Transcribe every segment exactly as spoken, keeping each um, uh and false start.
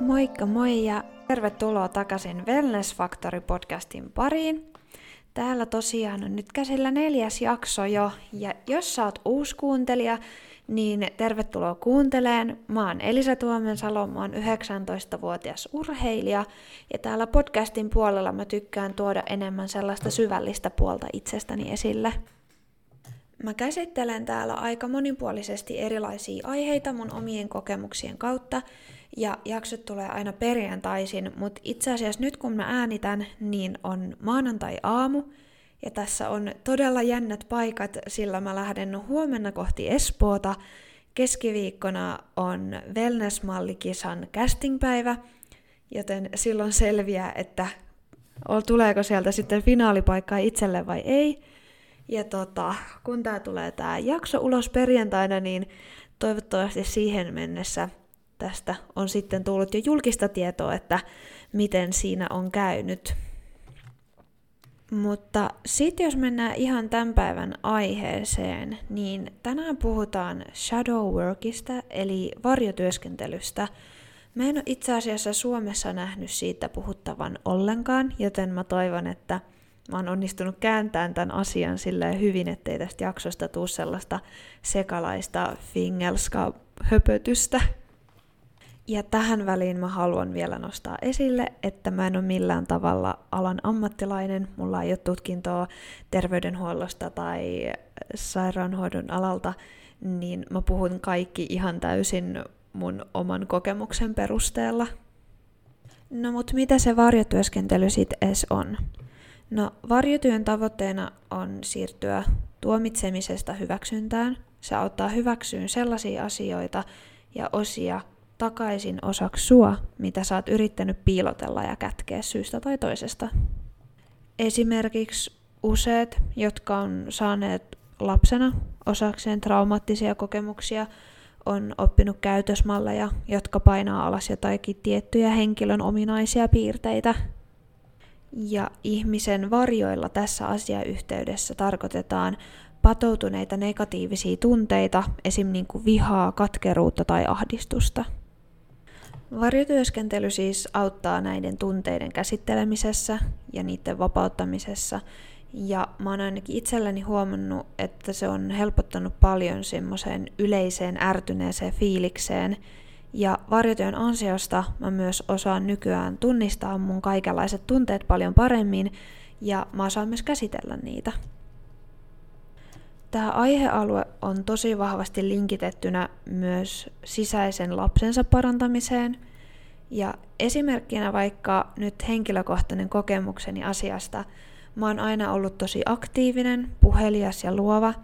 Moikka moi ja tervetuloa takaisin Wellnessfaktori-podcastin pariin. Täällä tosiaan on nyt käsillä neljäs jakso jo, ja jos sä oot uusi kuuntelija, niin tervetuloa kuunteleen. Mä oon Elisa Tuomensalo, mä oon yhdeksäntoistavuotias urheilija, ja täällä podcastin puolella mä tykkään tuoda enemmän sellaista syvällistä puolta itsestäni esille. Mä käsittelen täällä aika monipuolisesti erilaisia aiheita mun omien kokemuksien kautta, ja jaksot tulee aina perjantaisin, mutta itse asiassa nyt kun mä äänitän, niin on maanantai-aamu, ja tässä on todella jännät paikat, sillä mä lähden huomenna kohti Espoota. Keskiviikkona on wellness-mallikisan castingpäivä, joten silloin selviää, että tuleeko sieltä sitten finaalipaikkaa itselle vai ei. Ja tota, kun tää tulee tää jakso ulos perjantaina, niin toivottavasti siihen mennessä tästä on sitten tullut jo julkista tietoa, että miten siinä on käynyt. Mutta sitten jos mennään ihan tämän päivän aiheeseen, niin tänään puhutaan shadow workista, eli varjotyöskentelystä. Mä en ole itse asiassa Suomessa nähnyt siitä puhuttavan ollenkaan, joten mä toivon, että mä oon onnistunut kääntämään tämän asian silleen hyvin, ettei tästä jaksosta tule sellaista sekalaista fingelska-höpötystä. Ja tähän väliin mä haluan vielä nostaa esille, että mä en ole millään tavalla alan ammattilainen. Mulla ei ole tutkintoa terveydenhuollosta tai sairaanhoidon alalta, niin mä puhun kaikki ihan täysin mun oman kokemuksen perusteella. No mut mitä se varjotyöskentely sit edes on? No, varjotyön tavoitteena on siirtyä tuomitsemisesta hyväksyntään. Se auttaa hyväksyyn sellaisia asioita ja osia takaisin osaksi sua, mitä sä oot yrittänyt piilotella ja kätkeä syystä tai toisesta. Esimerkiksi useat, jotka on saaneet lapsena osakseen traumaattisia kokemuksia, on oppinut käytösmalleja, jotka painaa alas jotakin tiettyjä henkilön ominaisia piirteitä. Ja ihmisen varjoilla tässä asiayhteydessä tarkoitetaan patoutuneita negatiivisia tunteita, esim. Niin kuin vihaa, katkeruutta tai ahdistusta. Varjotyöskentely siis auttaa näiden tunteiden käsittelemisessä ja niiden vapauttamisessa. Ja mä oon ainakin itselläni huomannut, että se on helpottanut paljon semmoiseen yleiseen ärtyneeseen fiilikseen. Ja varjotyön ansiosta mä myös osaan nykyään tunnistaa mun kaikenlaiset tunteet paljon paremmin, ja mä osaan myös käsitellä niitä. Tämä aihealue on tosi vahvasti linkitettynä myös sisäisen lapsensa parantamiseen. Ja esimerkkinä vaikka nyt henkilökohtainen kokemukseni asiasta, mä oon aina ollut tosi aktiivinen, puhelias ja luova,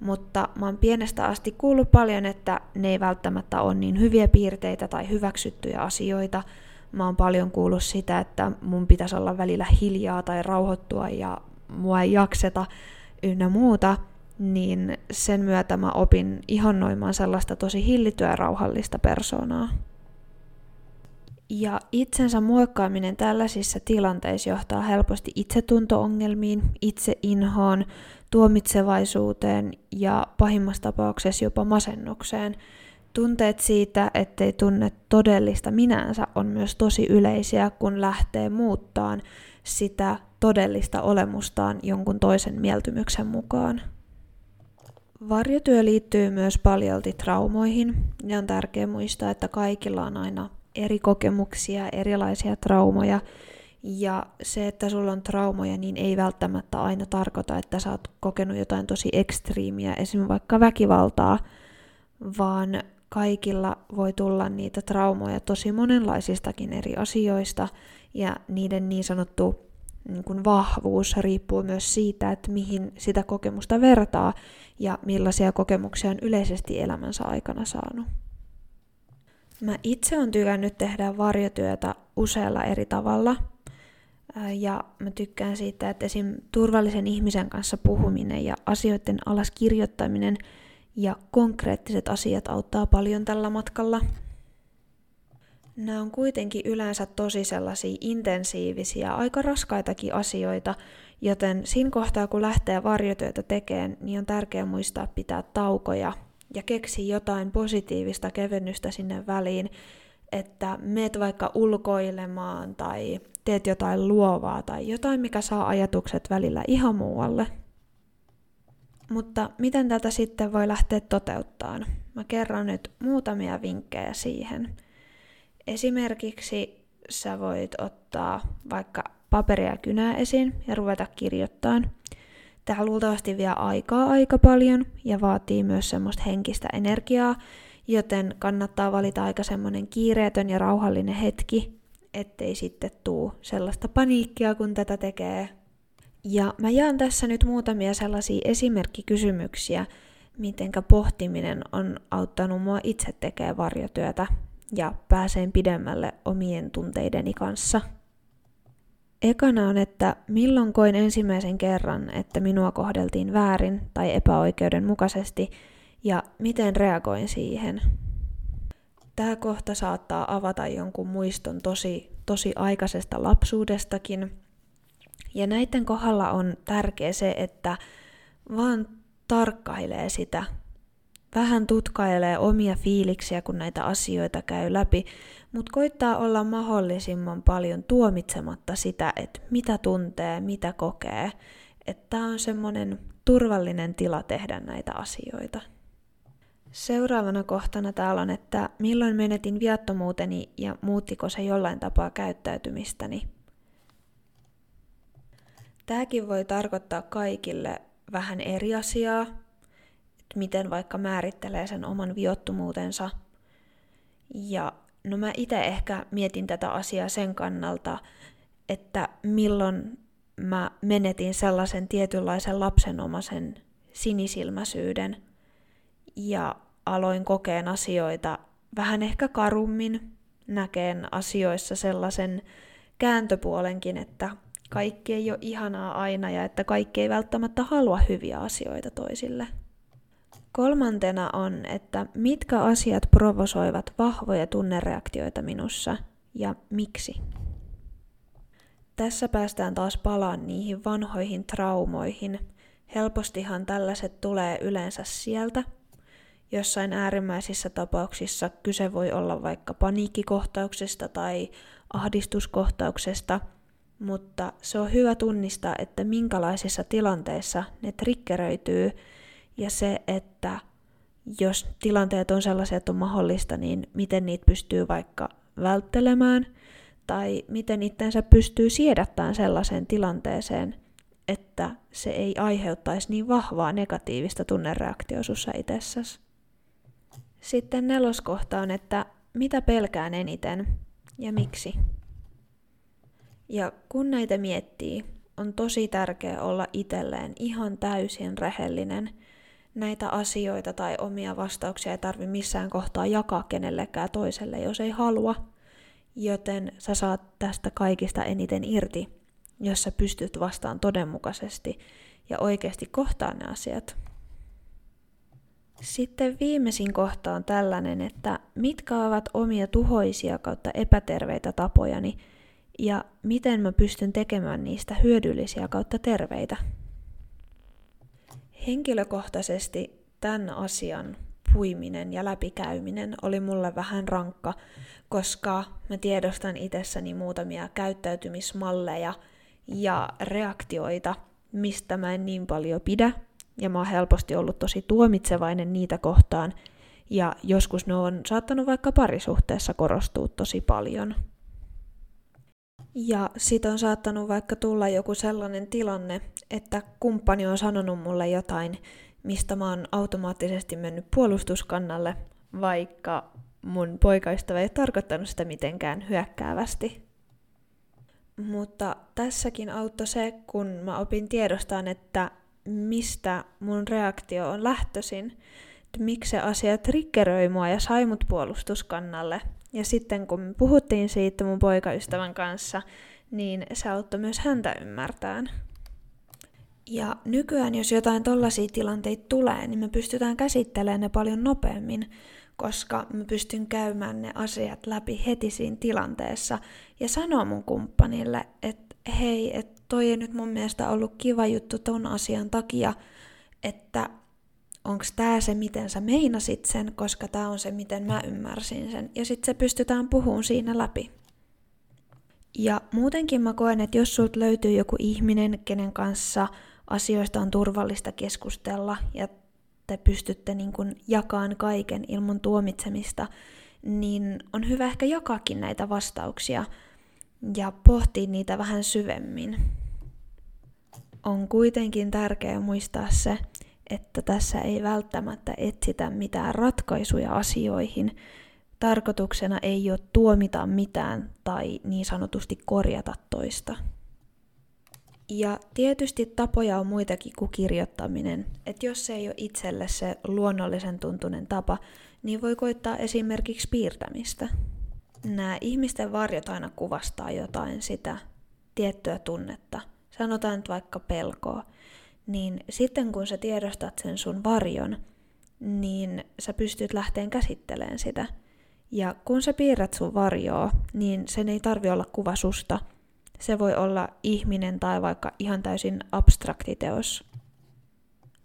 mutta mä oon pienestä asti kuullut paljon, että ne ei välttämättä ole niin hyviä piirteitä tai hyväksyttyjä asioita. Mä oon paljon kuullut sitä, että mun pitäisi olla välillä hiljaa tai rauhoittua ja mua ei jakseta ynnä muuta. Niin sen myötä mä opin ihannoimaan sellaista tosi hillittyä ja rauhallista persoonaa. Ja itsensä muokkaaminen tällaisissa tilanteissa johtaa helposti itsetunto-ongelmiin, itseinhoon, tuomitsevaisuuteen ja pahimmassa tapauksessa jopa masennukseen. Tunteet siitä, ettei tunne todellista minänsä, on myös tosi yleisiä, kun lähtee muuttaan sitä todellista olemustaan jonkun toisen mieltymyksen mukaan. Varjotyö liittyy myös paljolti traumoihin. Ja on tärkeää muistaa, että kaikilla on aina eri kokemuksia, erilaisia traumoja. Ja se, että sulla on traumoja, niin ei välttämättä aina tarkoita, että sä oot kokenut jotain tosi ekstriimiä, esimerkiksi vaikka väkivaltaa, vaan kaikilla voi tulla niitä traumoja tosi monenlaisistakin eri asioista, ja niiden niin sanottu niin kuin vahvuus riippuu myös siitä, että mihin sitä kokemusta vertaa ja millaisia kokemuksia on yleisesti elämänsä aikana saanut. Mä itse oon tykännyt tehdä varjotyötä usealla eri tavalla. Ja mä tykkään siitä, että esim. Turvallisen ihmisen kanssa puhuminen ja asioiden alas kirjoittaminen ja konkreettiset asiat auttaa paljon tällä matkalla. Nämä on kuitenkin yleensä tosi sellaisia intensiivisiä, aika raskaitakin asioita, joten siinä kohtaa kun lähtee varjotyötä tekemään, niin on tärkeää muistaa pitää taukoja ja keksiä jotain positiivista kevennystä sinne väliin, että meet vaikka ulkoilemaan tai teet jotain luovaa tai jotain, mikä saa ajatukset välillä ihan muualle. Mutta miten tätä sitten voi lähteä toteuttamaan? Mä kerron nyt muutamia vinkkejä siihen. Esimerkiksi sä voit ottaa vaikka paperia ja kynää esiin ja ruveta kirjoittamaan. Tähän luultavasti vie aikaa aika paljon ja vaatii myös semmoista henkistä energiaa, joten kannattaa valita aika semmoinen kiireetön ja rauhallinen hetki, ettei sitten tuu sellaista paniikkia, kun tätä tekee. Ja mä jaan tässä nyt muutamia sellaisia esimerkkikysymyksiä, mitenkä pohtiminen on auttanut mua itse tekemään varjotyötä ja pääseen pidemmälle omien tunteideni kanssa. Ekana on, että milloin koin ensimmäisen kerran, että minua kohdeltiin väärin tai epäoikeudenmukaisesti ja miten reagoin siihen. Tämä kohta saattaa avata jonkun muiston tosi, tosi aikaisesta lapsuudestakin. Ja näiden kohdalla on tärkeä se, että vaan tarkkailee sitä. Vähän tutkailee omia fiiliksiä, kun näitä asioita käy läpi, mutta koittaa olla mahdollisimman paljon tuomitsematta sitä, että mitä tuntee, mitä kokee. Että tämä on semmoinen turvallinen tila tehdä näitä asioita. Seuraavana kohtana täällä on, että milloin menetin viattomuuteni ja muuttiko se jollain tapaa käyttäytymistäni. Tämäkin voi tarkoittaa kaikille vähän eri asiaa, että miten vaikka määrittelee sen oman viottomuutensa. Ja no mä itse ehkä mietin tätä asiaa sen kannalta, että milloin mä menetin sellaisen tietynlaisen lapsenomaisen sinisilmäisyyden ja aloin kokeen asioita vähän ehkä karummin, näkeen asioissa sellaisen kääntöpuolenkin, että kaikki ei ole ihanaa aina ja että kaikki ei välttämättä halua hyviä asioita toisille. Kolmantena on, että mitkä asiat provosoivat vahvoja tunnereaktioita minussa ja miksi. Tässä päästään taas palaan niihin vanhoihin traumoihin. Helpostihan tällaiset tulee yleensä sieltä. Jossain äärimmäisissä tapauksissa kyse voi olla vaikka paniikkikohtauksesta tai ahdistuskohtauksesta, mutta se on hyvä tunnistaa, että minkälaisissa tilanteissa ne triggeröityy ja se, että jos tilanteet on sellaisia, että on mahdollista, niin miten niitä pystyy vaikka välttelemään tai miten itsensä pystyy siedättämään sellaiseen tilanteeseen, että se ei aiheuttaisi niin vahvaa negatiivista tunnereaktioa sussa itsessäsi. Sitten neloskohta on, että mitä pelkään eniten ja miksi. Ja kun näitä miettii, on tosi tärkeää olla itselleen ihan täysin rehellinen. Näitä asioita tai omia vastauksia ei tarvitse missään kohtaa jakaa kenellekään toiselle, jos ei halua. Joten sä saat tästä kaikista eniten irti, jos sä pystyt vastaan todenmukaisesti ja oikeasti kohtaan ne asiat. Sitten viimeisin kohta on tällainen, että mitkä ovat omia tuhoisia kautta epäterveitä tapojani, ja miten mä pystyn tekemään niistä hyödyllisiä kautta terveitä. Henkilökohtaisesti tämän asian puiminen ja läpikäyminen oli mulle vähän rankka, koska mä tiedostan itsessäni muutamia käyttäytymismalleja ja reaktioita, mistä mä en niin paljon pidä. Ja mä oon helposti ollut tosi tuomitsevainen niitä kohtaan. Ja joskus ne on saattanut vaikka parisuhteessa korostua tosi paljon. Ja sit on saattanut vaikka tulla joku sellainen tilanne, että kumppani on sanonut mulle jotain, mistä mä oon automaattisesti mennyt puolustuskannalle, vaikka mun poikaystävä ei tarkoittanut sitä mitenkään hyökkäävästi. Mutta tässäkin auttoi se, kun mä opin tiedostaan, että mistä mun reaktio on lähtöisin, että miksi se asia triggeröi mua ja sai mut puolustuskannalle. Ja sitten kun me puhuttiin siitä mun poikaystävän kanssa, niin se auttoi myös häntä ymmärtämään. Ja nykyään, jos jotain tollaisia tilanteita tulee, niin me pystytään käsittelemään ne paljon nopeammin, koska mä pystyn käymään ne asiat läpi heti siinä tilanteessa ja sanoa mun kumppanille, että hei, että toi ei nyt mun mielestä ollut kiva juttu ton asian takia, että onko tämä se, miten sä meinasit sen, koska tämä on se, miten mä ymmärsin sen. Ja sitten se pystytään puhumaan siinä läpi. Ja muutenkin mä koen, että jos sulta löytyy joku ihminen, kenen kanssa asioista on turvallista keskustella ja te pystytte niin kun jakamaan kaiken ilman tuomitsemista, niin on hyvä ehkä jakaakin näitä vastauksia ja pohtia niitä vähän syvemmin. On kuitenkin tärkeää muistaa se, että tässä ei välttämättä etsitä mitään ratkaisuja asioihin. Tarkoituksena ei ole tuomita mitään tai niin sanotusti korjata toista. Ja tietysti tapoja on muitakin kuin kirjoittaminen. Et jos se ei ole itselle se luonnollisen tuntunen tapa, niin voi koittaa esimerkiksi piirtämistä. Nämä ihmisten varjot aina kuvastaa jotain sitä tiettyä tunnetta. Sanotaan nyt vaikka pelkoa. Niin sitten kun sä tiedostat sen sun varjon, niin sä pystyt lähteen käsittelemään sitä. Ja kun sä piirrät sun varjoa, niin sen ei tarvi olla kuva susta. Se voi olla ihminen tai vaikka ihan täysin abstrakti teos.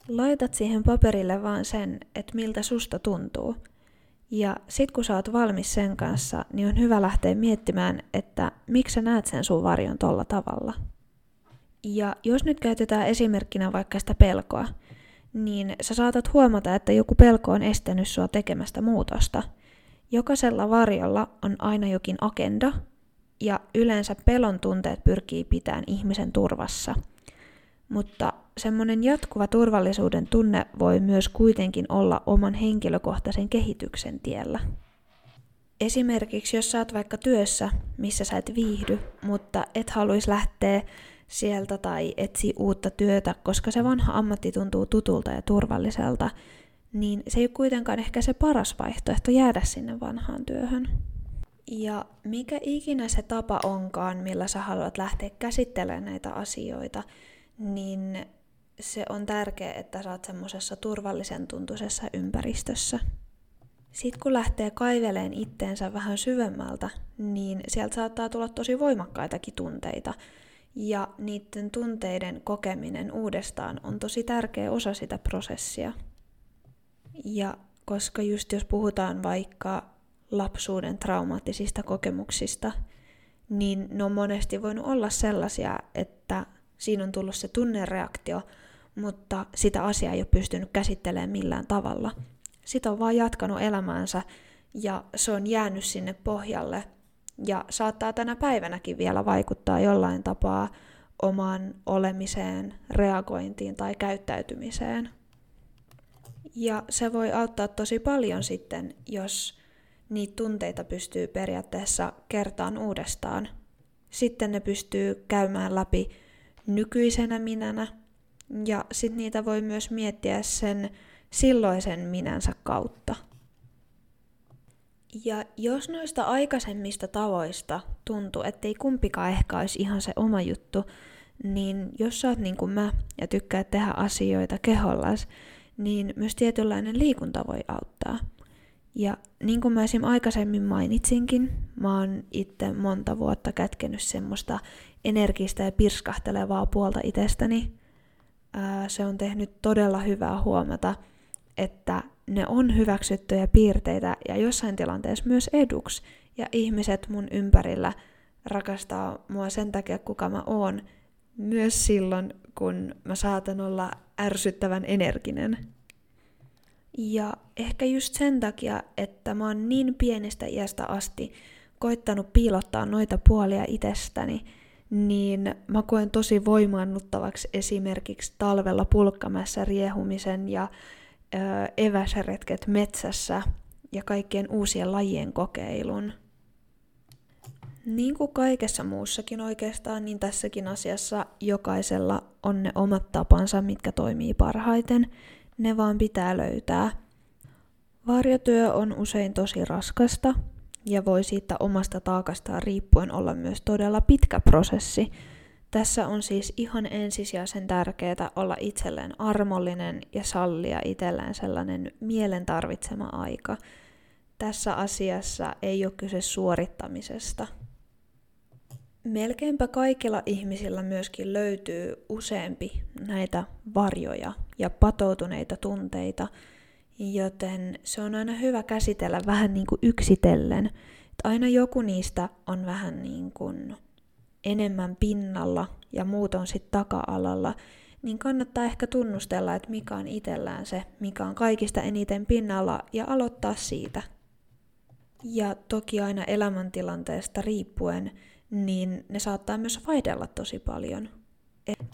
Laitat siihen paperille vaan sen, että miltä susta tuntuu. Ja sit kun sä oot valmis sen kanssa, niin on hyvä lähteä miettimään, että miksi sä näet sen sun varjon tolla tavalla. Ja jos nyt käytetään esimerkkinä vaikka sitä pelkoa, niin sä saatat huomata, että joku pelko on estänyt sua tekemästä muutosta. Jokaisella varjolla on aina jokin agenda, ja yleensä pelon tunteet pyrkii pitämään ihmisen turvassa. Mutta semmoinen jatkuva turvallisuuden tunne voi myös kuitenkin olla oman henkilökohtaisen kehityksen tiellä. Esimerkiksi jos sä oot vaikka työssä, missä sä et viihdy, mutta et haluaisi lähteä sieltä tai etsi uutta työtä, koska se vanha ammatti tuntuu tutulta ja turvalliselta, niin se ei ole kuitenkaan ehkä se paras vaihtoehto jäädä sinne vanhaan työhön. Ja mikä ikinä se tapa onkaan, millä sä haluat lähteä käsittelemään näitä asioita, niin se on tärkeää, että sä oot semmosessa turvallisen tuntuisessa ympäristössä. Sitten kun lähtee kaiveleen itteensä vähän syvemmältä, niin sieltä saattaa tulla tosi voimakkaitakin tunteita. Ja niiden tunteiden kokeminen uudestaan on tosi tärkeä osa sitä prosessia. Ja koska just jos puhutaan vaikka lapsuuden traumaattisista kokemuksista, niin ne on monesti voinut olla sellaisia, että siinä on tullut se tunnereaktio, mutta sitä asiaa ei ole pystynyt käsittelemään millään tavalla. Sitä on vaan jatkanut elämäänsä ja se on jäänyt sinne pohjalle. Ja saattaa tänä päivänäkin vielä vaikuttaa jollain tapaa omaan olemiseen, reagointiin tai käyttäytymiseen. Ja se voi auttaa tosi paljon sitten, jos niitä tunteita pystyy periaatteessa kertaan uudestaan. Sitten ne pystyy käymään läpi nykyisenä minänä ja sitten niitä voi myös miettiä sen silloisen minänsä kautta. Ja jos noista aikaisemmista tavoista tuntuu, ettei kumpikaan ehkä olisi ihan se oma juttu, niin jos sä oot niin kuin mä ja tykkäät tehdä asioita kehollas, niin myös tietynlainen liikunta voi auttaa. Ja niin kuin mä esim. Aikaisemmin mainitsinkin, mä oon itse monta vuotta kätkenyt semmoista energistä ja pirskahtelevaa puolta itsestäni. Ää, se on tehnyt todella hyvää huomata, että ne on hyväksyttyjä piirteitä ja jossain tilanteessa myös eduksi. Ja ihmiset mun ympärillä rakastaa mua sen takia, kuka mä oon, myös silloin, kun mä saatan olla ärsyttävän energinen. Ja ehkä just sen takia, että mä oon niin pienestä iästä asti koittanut piilottaa noita puolia itsestäni, niin mä koen tosi voimaannuttavaksi esimerkiksi talvella pulkkamässä riehumisen ja eväsretket metsässä ja kaikkien uusien lajien kokeilun. Niin kuin kaikessa muussakin oikeastaan, niin tässäkin asiassa jokaisella on ne omat tapansa, mitkä toimii parhaiten. Ne vaan pitää löytää. Varjotyö on usein tosi raskasta ja voi siitä omasta taakastaan riippuen olla myös todella pitkä prosessi. Tässä on siis ihan ensisijaisen tärkeää olla itselleen armollinen ja sallia itselleen sellainen mielen tarvitsema aika. Tässä asiassa ei ole kyse suorittamisesta. Melkeinpä kaikilla ihmisillä myöskin löytyy useampi näitä varjoja ja patoutuneita tunteita, joten se on aina hyvä käsitellä vähän niin kuin yksitellen. Et aina joku niistä on vähän niin kuin enemmän pinnalla ja muut on sitten taka-alalla, niin kannattaa ehkä tunnustella, että mikä on itsellään se, mikä on kaikista eniten pinnalla, ja aloittaa siitä. Ja toki aina elämäntilanteesta riippuen, niin ne saattaa myös vaihdella tosi paljon.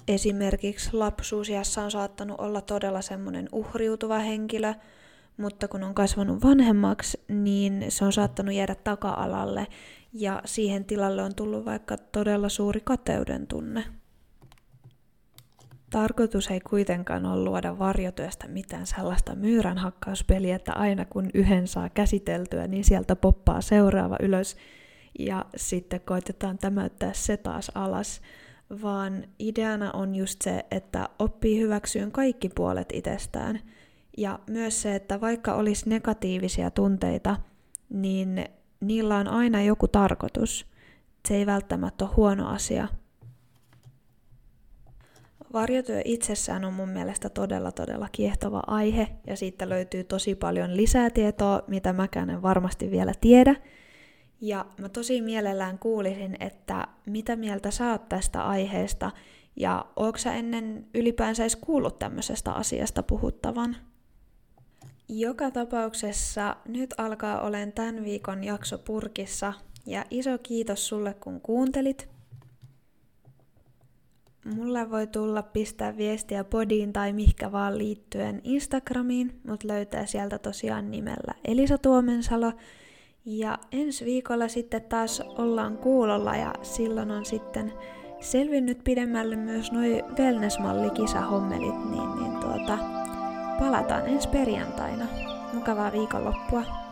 Esimerkiksi lapsuusiässä on saattanut olla todella semmoinen uhriutuva henkilö, mutta kun on kasvanut vanhemmaksi, niin se on saattanut jäädä taka-alalle, ja siihen tilalle on tullut vaikka todella suuri kateuden tunne. Tarkoitus ei kuitenkaan ole luoda varjotyöstä mitään sellaista myyränhakkauspeliä, että aina kun yhden saa käsiteltyä, niin sieltä poppaa seuraava ylös ja sitten koitetaan tämäyttää se taas alas, vaan ideana on just se, että oppii hyväksyyn kaikki puolet itsestään. Ja myös se, että vaikka olisi negatiivisia tunteita, niin niillä on aina joku tarkoitus. Se ei välttämättä ole huono asia. Varjotyö itsessään on mun mielestä todella todella kiehtova aihe, ja siitä löytyy tosi paljon lisää tietoa, mitä mäkään en varmasti vielä tiedä. Ja mä tosi mielellään kuulisin, että mitä mieltä sä oot tästä aiheesta, ja ootko sä ennen ylipäänsä edes kuullut tämmöisestä asiasta puhuttavan? Joka tapauksessa nyt alkaa olen tämän viikon jakso purkissa, ja iso kiitos sulle kun kuuntelit. Mulle voi tulla pistää viestiä podiin tai mihkä vaan liittyen Instagramiin, mut löytää sieltä tosiaan nimellä Elisa Tuomensalo. Ja ensi viikolla sitten taas ollaan kuulolla, ja silloin on sitten selvinnyt pidemmälle myös noi wellness-mallikisahommelit, niin, niin tuota, palataan ensi perjantaina. Mukavaa viikonloppua!